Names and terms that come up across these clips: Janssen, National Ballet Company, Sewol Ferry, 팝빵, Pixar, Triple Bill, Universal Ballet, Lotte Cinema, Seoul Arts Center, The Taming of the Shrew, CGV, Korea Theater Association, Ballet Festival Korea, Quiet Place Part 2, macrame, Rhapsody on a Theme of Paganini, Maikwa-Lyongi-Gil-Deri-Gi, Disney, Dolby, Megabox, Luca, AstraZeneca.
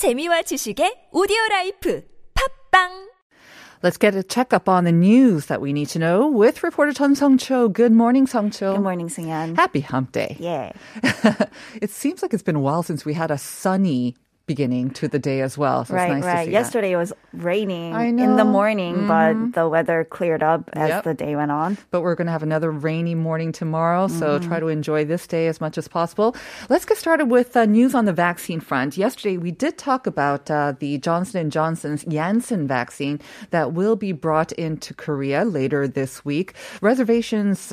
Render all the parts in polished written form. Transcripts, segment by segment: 재미와 지식의 오디오라이프 팝빵. Let's get a checkup on the news that we need to know with reporter Chun Sung-cho. Good morning, Sung-cho. Good morning, Seung-yeon. Happy hump day. Yeah. It seems like it's been a while since we had a sunny beginning to the day as well. So right, it's nice right. to see Yesterday that. It was raining in the morning, but the weather cleared up as the day went on. But we're going to have another rainy morning tomorrow, so try to enjoy this day as much as possible. Let's get started with news on the vaccine front. Yesterday, we did talk about the Johnson & Johnson's Janssen vaccine that will be brought into Korea later this week. Reservations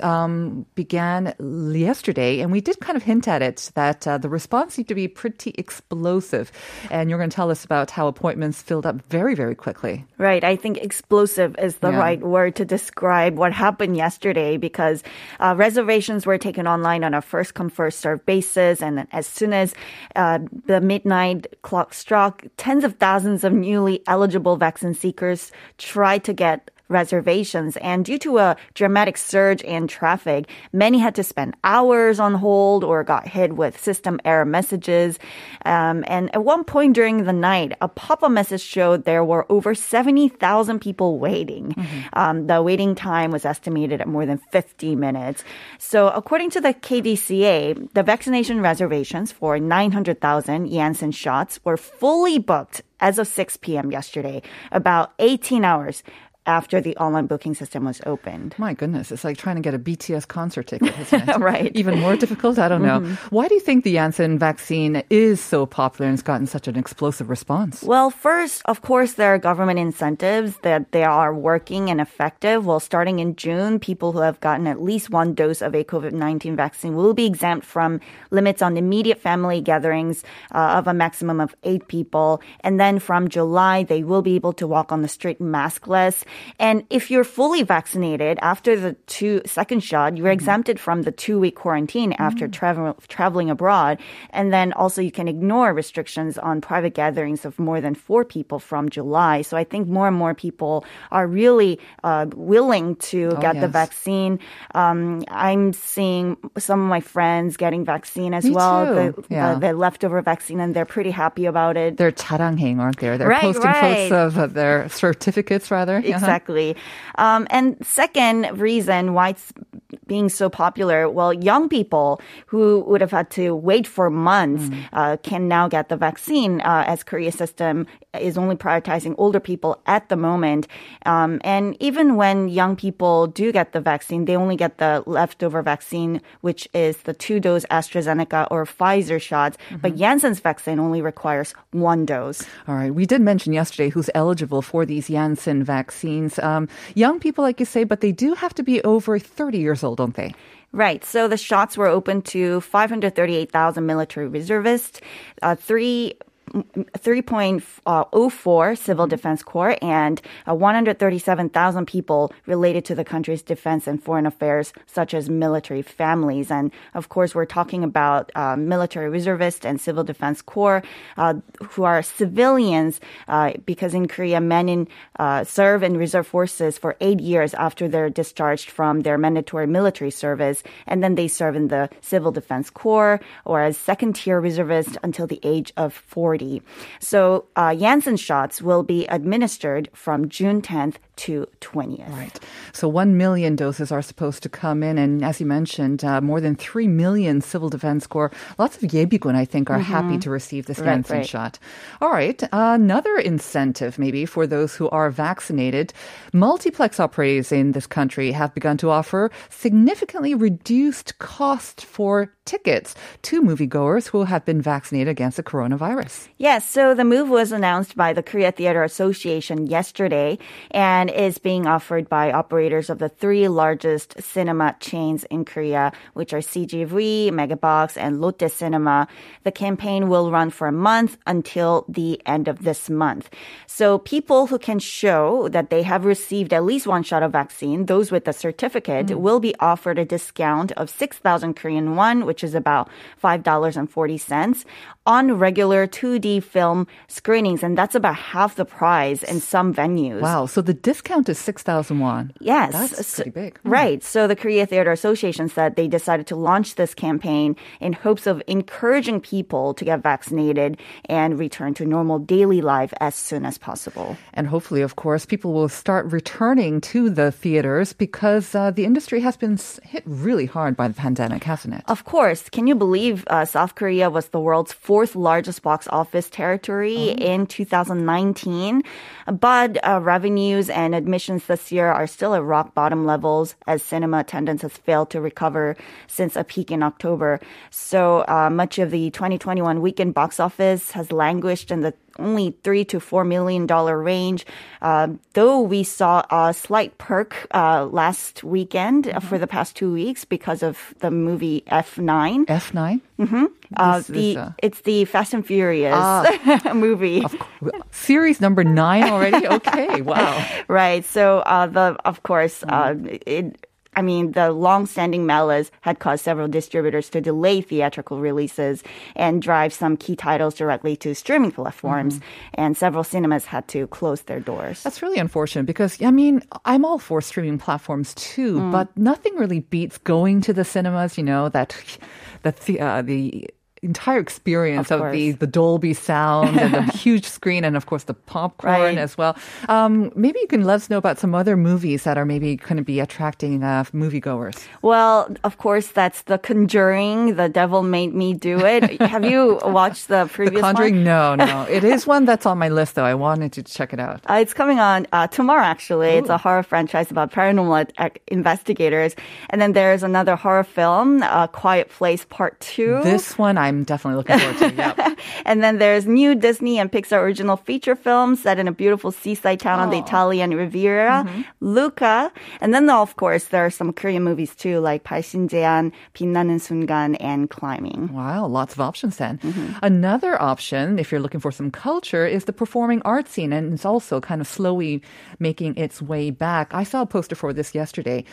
began yesterday, and we did kind of hint at it that the response seemed to be pretty explosive. And you're going to tell us about how appointments filled up very, very quickly. Right. I think explosive is the right word to describe what happened yesterday because reservations were taken online on a first-come, first-served basis. And as soon as the midnight clock struck, tens of thousands of newly eligible vaccine seekers tried to get reservations. And due to a dramatic surge in traffic, many had to spend hours on hold or got hit with system error messages. And at one point during the night, a pop-up message showed there were over 70,000 people waiting. The waiting time was estimated at more than 50 minutes. So according to the KDCA, the vaccination reservations for 900,000 Janssen shots were fully booked as of 6 p.m. yesterday, about 18 hours after the online booking system was opened. My goodness, it's like trying to get a BTS concert ticket, isn't it? Right. Even more difficult? I don't know. Why do you think the Janssen vaccine is so popular and has gotten such an explosive response? Well, first, of course, there are government incentives that they are working and effective. Well, starting in June, people who have gotten at least one dose of a COVID-19 vaccine will be exempt from limits on immediate family gatherings of a maximum of 8 people. And then from July, they will be able to walk on the street maskless. And if you're fully vaccinated after the second shot, you're exempted from the 2-week quarantine after traveling abroad. And then also you can ignore restrictions on private gatherings of more than 4 people from July. So I think more and more people are really willing to get the vaccine. I'm seeing some of my friends getting vaccine as well, the leftover vaccine, and they're pretty happy about it. They're 자랑행, aren't they? They're posting posts of their certificates, rather. Yeah. Exactly. And second reason why it's being so popular, well, young people who would have had to wait for months can now get the vaccine as Korea's system is only prioritizing older people at the moment. And even when young people do get the vaccine, they only get the leftover vaccine, which is the 2-dose AstraZeneca or Pfizer shots. But Janssen's vaccine only requires 1 dose. All right. We did mention yesterday who's eligible for these Janssen vaccines. Young people, like you say, but they do have to be over 30 years old, don't they? Right. So the shots were open to 538,000 military reservists, 3.04 Civil Defense Corps, and 137,000 people related to the country's defense and foreign affairs, such as military families. And of course, we're talking about military reservists and Civil Defense Corps who are civilians because in Korea, men serve in reserve forces for 8 years after they're discharged from their mandatory military service. And then they serve in the Civil Defense Corps or as second-tier reservists until the age of 40. So Janssen shots will be administered from June 10th to 20th. Right. So 1 million doses are supposed to come in. And as you mentioned, more than 3 million Civil Defense Corps, lots of Yebigun, I think, are happy to receive this Janssen shot. All right. Another incentive maybe for those who are vaccinated. Multiplex operators in this country have begun to offer significantly reduced cost for tickets to moviegoers who have been vaccinated against the coronavirus. Yes. So the move was announced by the Korea Theater Association yesterday and is being offered by operators of the 3 largest cinema chains in Korea, which are CGV, Megabox, and Lotte Cinema. The campaign will run for a month until the end of this month. So people who can show that they have received at least 1 shot of vaccine, those with a certificate, will be offered a discount of 6,000 Korean won, which is about $5.40, on regular 2D film screenings, and that's about half the price in some venues. Wow, so the discount is 6,000 won. Yes. That's pretty big. Right. So the Korea Theater Association said they decided to launch this campaign in hopes of encouraging people to get vaccinated and return to normal daily life as soon as possible. And hopefully, of course, people will start returning to the theaters because the industry has been hit really hard by the pandemic, hasn't it? Of course. Can you believe South Korea was the world's fourth largest box office territory in 2019? But revenues and admissions this year are still at rock bottom levels as cinema attendance has failed to recover since a peak in October. So much of the 2021 weekend box office has languished in the only $3 to $4 million range. Though we saw a slight perk last weekend for the past 2 weeks because of the movie F9. F9? Mm-hmm. It's the Fast and Furious movie. Series number 9 already? Okay, wow. Right. So, the long-standing malaise had caused several distributors to delay theatrical releases and drive some key titles directly to streaming platforms. And several cinemas had to close their doors. That's really unfortunate because, I mean, I'm all for streaming platforms too, but nothing really beats going to the cinemas, you know, the entire experience of the Dolby sound and the huge screen and, of course, the popcorn as well. Maybe you can let us know about some other movies that are maybe going to be attracting moviegoers. Well, of course, that's The Conjuring, The Devil Made Me Do It. Have you watched the previous one? The Conjuring? One? No. It is one that's on my list, though. I wanted to check it out. It's coming on tomorrow, actually. Ooh. It's a horror franchise about paranormal investigators. And then there's another horror film, Quiet Place Part 2. This one I'm definitely looking forward to. Yep. And then there's new Disney and Pixar original feature films set in a beautiful seaside town on the Italian Riviera, Luca. And then, of course, there are some Korean movies too, like 발신제한, 빛나는 순간, and Climbing. Wow, lots of options then. Another option, if you're looking for some culture, is the performing arts scene, and it's also kind of slowly making its way back. I saw a poster for this yesterday.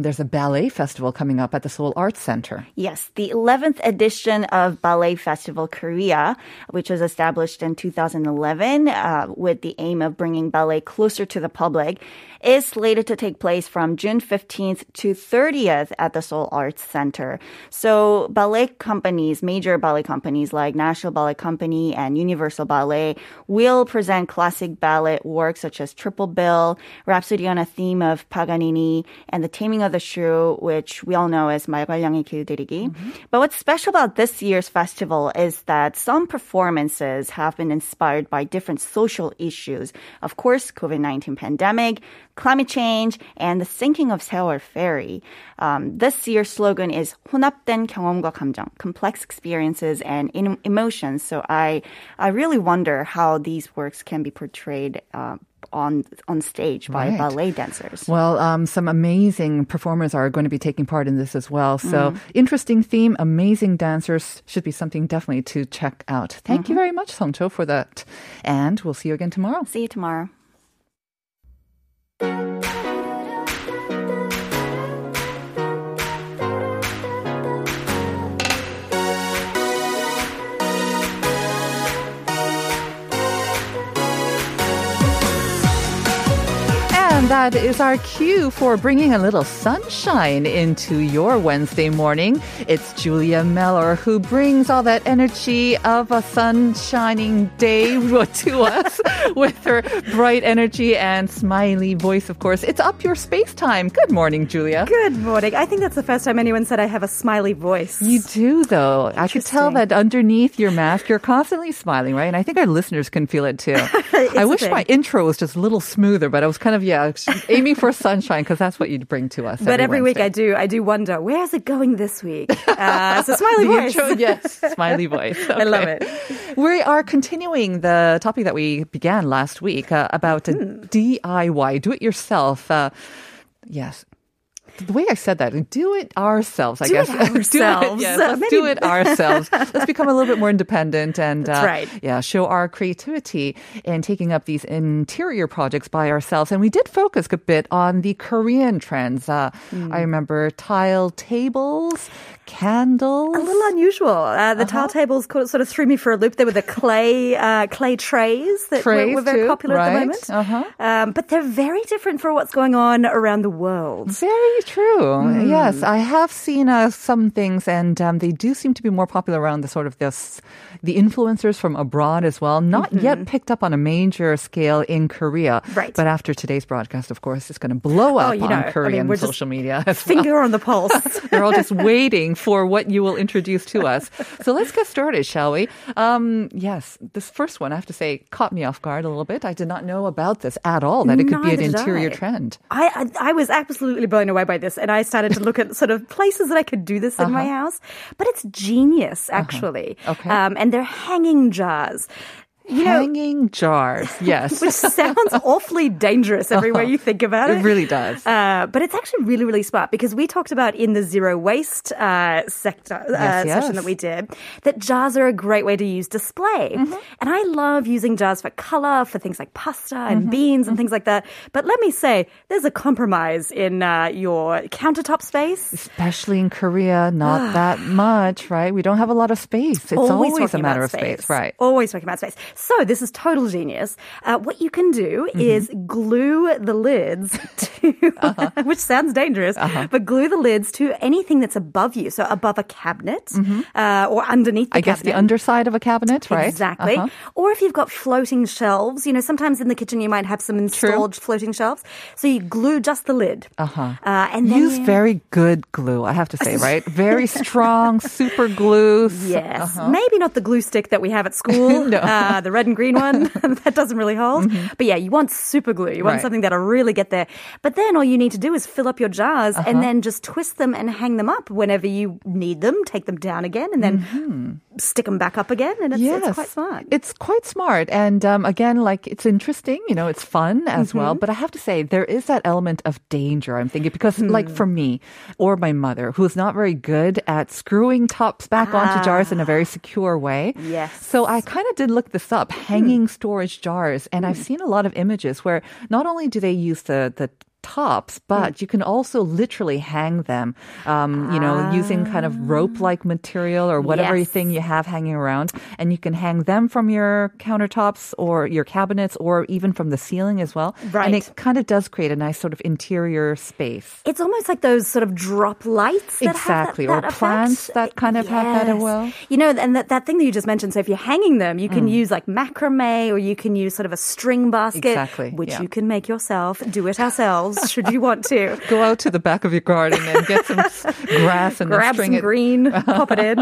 There's a ballet festival coming up at the Seoul Arts Center. Yes, the 11th edition of Ballet Festival Korea, which was established in 2011 with the aim of bringing ballet closer to the public, is slated to take place from June 15th to 30th at the Seoul Arts Center. So ballet companies, major ballet companies like National Ballet Company and Universal Ballet will present classic ballet works such as Triple Bill, Rhapsody on a Theme of Paganini, and The Taming of the Shrew, which we all know as Maikwa-Lyongi-Gil-Deri-Gi. But what's special about this year's festival is that some performances have been inspired by different social issues. Of course, COVID-19 pandemic, climate change, and the sinking of Sewol Ferry. This year's slogan is 혼합된 경험과 감정, complex experiences and emotions. So I really wonder how these works can be portrayed on stage by ballet dancers. Well, some amazing performers are going to be taking part in this as well. So interesting theme, amazing dancers should be something definitely to check out. Thank you very much, Songcho, for that. And we'll see you again tomorrow. See you tomorrow. That is our cue for bringing a little sunshine into your Wednesday morning. It's Julia Mellor who brings all that energy of a sunshining day to us with her bright energy and smiley voice, of course. It's up your space time. Good morning, Julia. Good morning. I think that's the first time anyone said I have a smiley voice. You do, though. I could tell that underneath your mask, you're constantly smiling, right? And I think our listeners can feel it, too. I wish my intro was just a little smoother, but I was kind of, aiming for sunshine because that's what you'd bring to us. But every week I do wonder, where is it going this week? So smiley voice. Intro, yes, smiley voice. Okay. I love it. We are continuing the topic that we began last week about DIY, do it yourself. Yes. The way I said that, do it ourselves, I guess. Do it ourselves. Do it ourselves. Let's become a little bit more independent and show our creativity in taking up these interior projects by ourselves. And we did focus a bit on the Korean trends. I remember tile tables, candles. A little unusual. The tile tables sort of threw me for a loop. They were the clay trays that were very popular at the moment. Uh-huh. But they're very different for what's going on around the world. Very true. Mm. Yes, I have seen some things, and they do seem to be more popular around the sort of the influencers from abroad as well. Not yet picked up on a major scale in Korea. Right. But after today's broadcast, of course, it's going to blow up on Korean social media as well. Finger on the pulse. They're all just waiting for what you will introduce to us. So let's get started, shall we? Yes, this first one, I have to say, caught me off guard a little bit. I did not know about this at all, that it could be an interior trend. I was absolutely blown away by this, and I started to look at sort of places that I could do this in my house. But it's genius, actually. Okay. And they're hanging jars. Hanging jars, yes. Which sounds awfully dangerous every way you think about it. It really does. But it's actually really, really smart, because we talked about in the zero waste session that we did that jars are a great way to use display. Mm-hmm. And I love using jars for color, for things like pasta and beans and things like that. But let me say, there's a compromise in your countertop space. Especially in Korea, not that much, right? We don't have a lot of space. It's always a matter of space, right? Always talking about space. So this is total genius. What you can do is glue the lids to, which sounds dangerous, but glue the lids to anything that's above you. So above a cabinet or underneath the cabinet. I guess the underside of a cabinet, right? Exactly. Or if you've got floating shelves, you know, sometimes in the kitchen you might have some installed floating shelves. So you glue just the lid. And then use very good glue, I have to say, right? Very strong, super glue. Yes. Maybe not the glue stick that we have at school. No. The red and green one, that doesn't really hold. But yeah, you want super glue. You want something that'll really get there. But then all you need to do is fill up your jars and then just twist them and hang them up whenever you need them. Take them down again and then stick them back up again. And it's quite smart. It's quite smart. And again, like, it's interesting. You know, it's fun as well. But I have to say, there is that element of danger, I'm thinking. Because like for me or my mother, who is not very good at screwing tops back onto jars in a very secure way. Yes. So I kind of did look this up, hanging storage jars, and I've seen a lot of images where not only do they use the tops, but you can also literally hang them, you know, using kind of rope-like material or whatever thing you have hanging around. And you can hang them from your countertops or your cabinets or even from the ceiling as well. Right. And it kind of does create a nice sort of interior space. It's almost like those sort of drop lights that have that effect. Plants that kind of have that as well. You know, and that thing that you just mentioned, so if you're hanging them, you can use like macrame or you can use sort of a string basket, which you can make yourself, do it ourselves. Should you want to go out to the back of your garden and get some grass and grab some green, pop it in.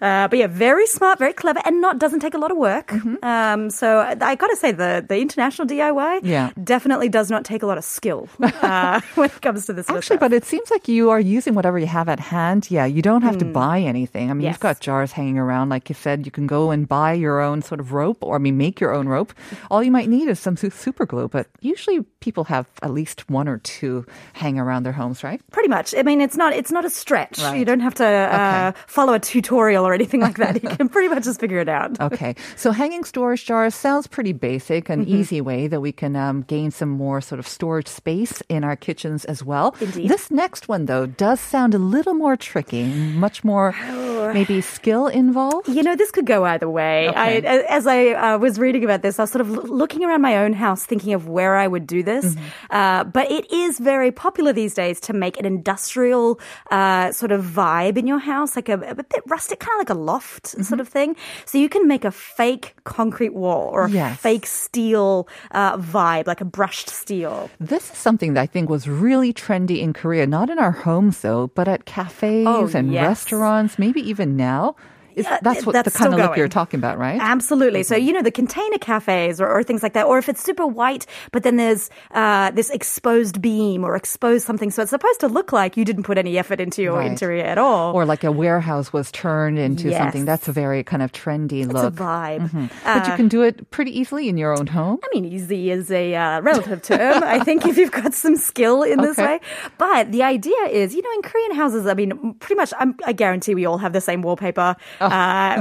But yeah, very smart, very clever, and doesn't take a lot of work. So I got to say, the international DIY definitely does not take a lot of skill when it comes to this. Actually, but it seems like you are using whatever you have at hand. Yeah, you don't have to buy anything. I mean, you've got jars hanging around, like you said. You can go and buy your own sort of rope, or make your own rope. All you might need is some super glue. But usually, people have at least one or two hang around their homes, right? Pretty much. I mean, it's not a stretch. Right. You don't have to follow a tutorial or anything like that. You can pretty much just figure it out. Okay. So hanging storage jars sounds pretty basic, an easy way that we can gain some more sort of storage space in our kitchens as well. Indeed. This next one, though, does sound a little more tricky, much more maybe skill involved. You know, this could go either way. Okay. As I was reading about this, I was sort of looking around my own house thinking of where I would do this. But it is very popular these days to make an industrial sort of vibe in your house, like a bit rustic, kind of like a loft sort of thing. So you can make a fake concrete wall or a fake steel vibe, like a brushed steel. This is something that I think was really trendy in Korea, not in our homes though, but at cafes and restaurants, maybe even now. That's the kind of look you're talking about, right? Absolutely. So, you know, the container cafes or things like that, or if it's super white, but then there's this exposed beam or exposed something. So it's supposed to look like you didn't put any effort into your interior at all. Or like a warehouse was turned into something. That's a very kind of trendy look. It's a vibe. But you can do it pretty easily in your own home. I mean, easy is a relative term, I think, if you've got some skill in this way. But the idea is, you know, in Korean houses, I mean, pretty much I guarantee we all have the same wallpaper.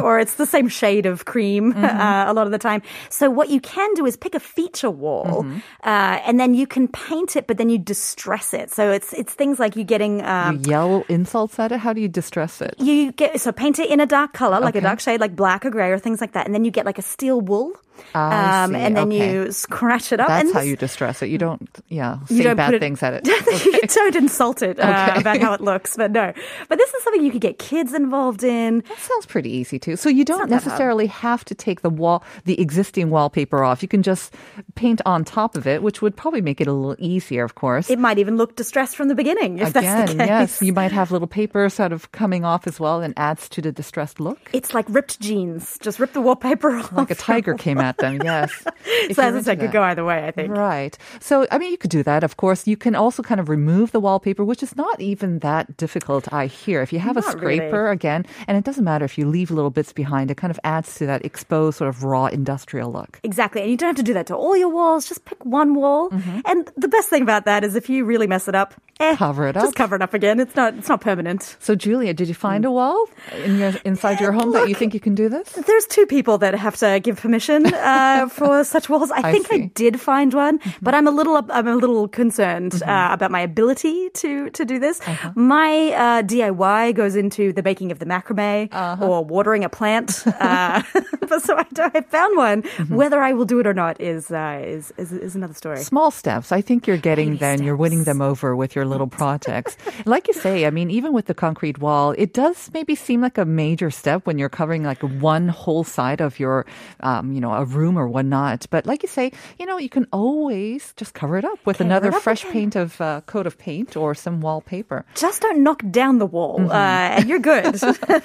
or it's the same shade of cream a lot of the time. So what you can do is pick a feature wall and then you can paint it, but then you distress it. So it's things like you getting... you yell insults at it? How do you distress it? You get so paint it in a dark color, like a dark shade, like black or gray or things like that. And then you get like a steel wool. And then you scratch it up. That's how you distress it. You don't, say bad things at it. You don't insult it about how it looks, but no. But this is something you could get kids involved in. That sounds pretty easy too. So you don't necessarily have to take the existing wallpaper off. You can just paint on top of it, which would probably make it a little easier, of course. It might even look distressed from the beginning, if that's the case. Yes. You might have little paper sort of coming off as well and adds to the distressed look. It's like ripped jeans. Just rip the wallpaper off. Like a tiger came at them, yes. So as I said, could go either way, I think. Right. So, I mean, you could do that, of course. You can also kind of remove the wallpaper, which is not even that difficult, I hear. If you have a scraper, again, and it doesn't matter if you leave little bits behind, it kind of adds to that exposed sort of raw industrial look. Exactly. And you don't have to do that to all your walls. Just pick one wall. Mm-hmm. And the best thing about that is if you really mess it up, cover it up. Just cover it up again. It's not permanent. So, Julia, did you find a wall inside your home that you think you can do this? There's two people that have to give permission for such walls. I think I did find one, but I'm a little concerned about my ability to do this. Uh-huh. My DIY goes into the baking of the macrame or watering a plant. But so I found one. Mm-hmm. Whether I will do it or not is another story. Small steps. I think you're getting them. You're winning them over with your little projects. Like you say, I mean, even with the concrete wall, it does maybe seem like a major step when you're covering like one whole side of your, a room or whatnot. But like you say, you can always just cover it up with another fresh paint of coat of paint or some wallpaper. Just don't knock down the wall and you're good.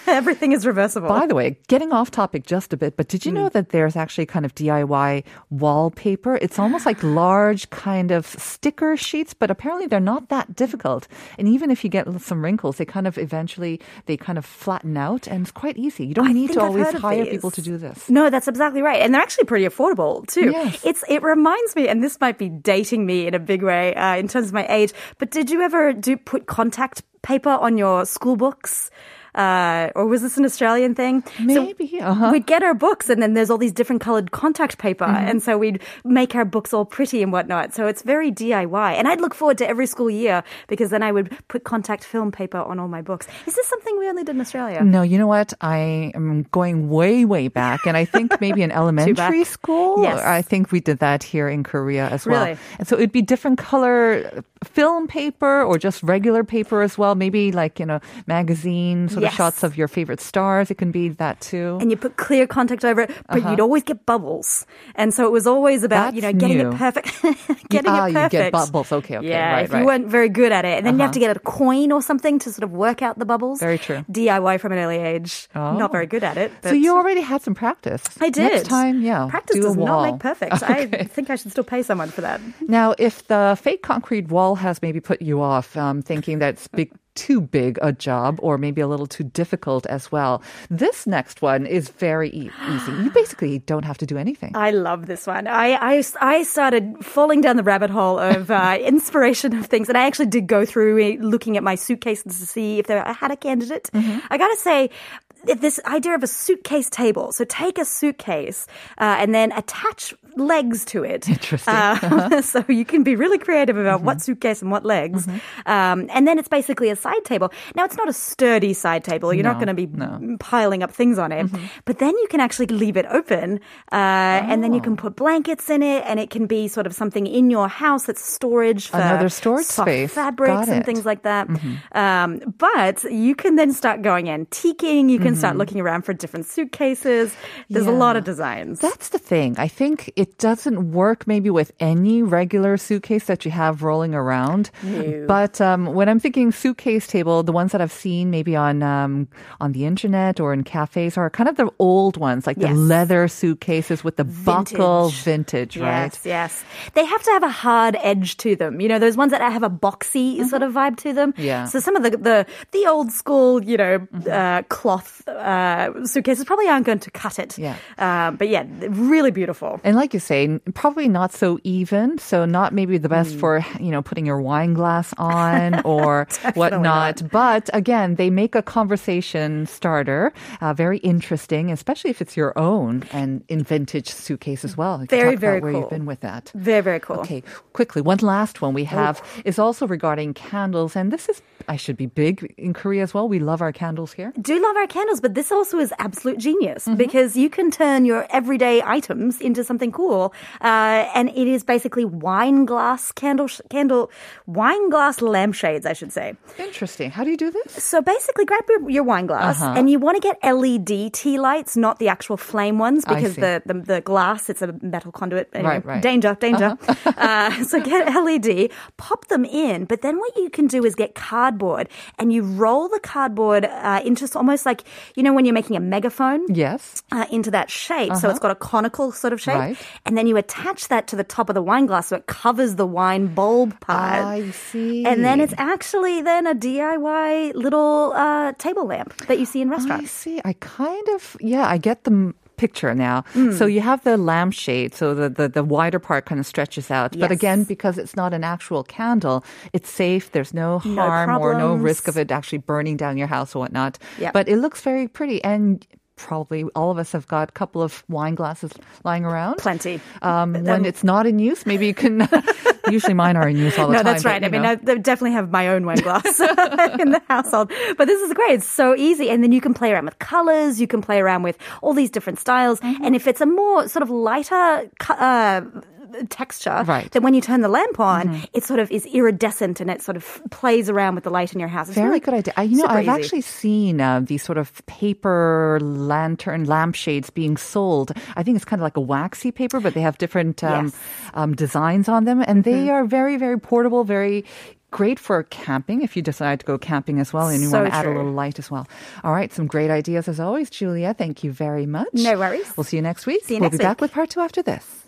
Everything is reversible. By the way, getting off topic just a bit, but did you know that there's actually kind of DIY wallpaper? It's almost like large kind of sticker sheets, but apparently they're not that difficult. And even if you get some wrinkles, they kind of flatten out and it's quite easy. You don't need to always hire people to do this. No, that's exactly right. And they're actually pretty affordable too. Yes. It reminds me, and this might be dating me in a big way in terms of my age, but did you ever put contact paper on your school books? Or was this an Australian thing? Maybe. So we'd get our books and then there's all these different coloured contact paper. Mm-hmm. And so we'd make our books all pretty and whatnot. So it's very DIY. And I'd look forward to every school year because then I would put contact film paper on all my books. Is this something we only did in Australia? No, you know what? I am going way, way back. And I think maybe in elementary school, yes. I think we did that here in Korea as well. Really? And so it'd be different colour film paper or just regular paper as well. Maybe like, magazines. Yes. Shots of your favorite stars. It can be that too. And you put clear contact over it, but you'd always get bubbles. And so it was always about, getting it perfect. You get bubbles. Okay. Yeah, right, if you weren't very good at it. And then you have to get a coin or something to sort of work out the bubbles. Very true. DIY from an early age. Oh. Not very good at it. But so you already had some practice. I did. Next time, practice does not make perfect. Okay. I think I should still pay someone for that. Now, if the fake concrete wall has maybe put you off thinking that's big, too big a job or maybe a little too difficult as well. This next one is very easy. You basically don't have to do anything. I love this one. I started falling down the rabbit hole of inspiration of things. And I actually did go through looking at my suitcases to see if I had a candidate. Mm-hmm. I got to say, this idea of a suitcase table. So take a suitcase and then attach legs to it. Interesting. So you can be really creative about what suitcase and what legs. Mm-hmm. And then it's basically a side table. Now, it's not a sturdy side table. You're not going to be piling up things on it. Mm-hmm. But then you can actually leave it open and then you can put blankets in it and it can be sort of something in your house that's storage for another storage space. Fabrics and things like that. Mm-hmm. But you can then start going antiquing. You can start looking around for different suitcases. There's a lot of designs. That's the thing. I think it doesn't work maybe with any regular suitcase that you have rolling around. No. But when I'm thinking suitcase table, the ones that I've seen maybe on the internet or in cafes are kind of the old ones, like the leather suitcases with the buckle, vintage, right? Yes. They have to have a hard edge to them. Those ones that have a boxy sort of vibe to them. Yeah. So some of the old school, cloth suitcases probably aren't going to cut it. Yeah. But yeah, really beautiful. And like you say, probably not so even. So not maybe the best for, you know, putting your wine glass on or whatnot. Not. But again, they make a conversation starter. Very interesting, especially if it's your own and in vintage suitcase as well. Very, very cool. Where you've been with that. Very, very cool. Okay, quickly, one last one we have is also regarding candles. And this is, I should be big in Korea as well. We love our candles here. Do love our candles, but this also is absolute genius because you can turn your everyday items into something cool. And it is basically wine glass lampshades, I should say. Interesting. How do you do this? So basically grab your wine glass and you want to get LED tea lights, not the actual flame ones, because the glass, it's a metal conduit. Anyway, right. Danger. Uh-huh. So get LED, pop them in, but then what you can do is get cardboard and you roll the cardboard into almost like, you know, when you're making a megaphone? Yes. Into that shape. So it's got a conical sort of shape. Right. And then you attach that to the top of the wine glass so it covers the wine bulb part. I see. And then it's actually then a DIY little table lamp that you see in restaurants. I see. I kind of, I get them. Picture now. So you have the lampshade, so the wider part kind of stretches out. Yes. But again, because it's not an actual candle, it's safe. There's no harm or no risk of it actually burning down your house or whatnot. Yep. But it looks very pretty. And probably all of us have got a couple of wine glasses lying around. Plenty. When it's not in use, maybe you can... Usually mine are in use all the time. No, that's right. But, I mean, I definitely have my own wine glass in the household. But this is great. It's so easy. And then you can play around with colors. You can play around with all these different styles. Mm-hmm. And if it's a more sort of lighter... texture that when you turn the lamp on it sort of is iridescent and it sort of plays around with the light in your house. It's very really good idea. I've actually seen these sort of paper lantern lampshades being sold. I think it's kind of like a waxy paper, but they have different designs on them, and they are very, very portable, very great for camping if you decide to go camping as well and you want to add a little light as well. All right, some great ideas as always, Julia. Thank you very much. No worries. We'll see you next week. We'll be back with part 2 after this.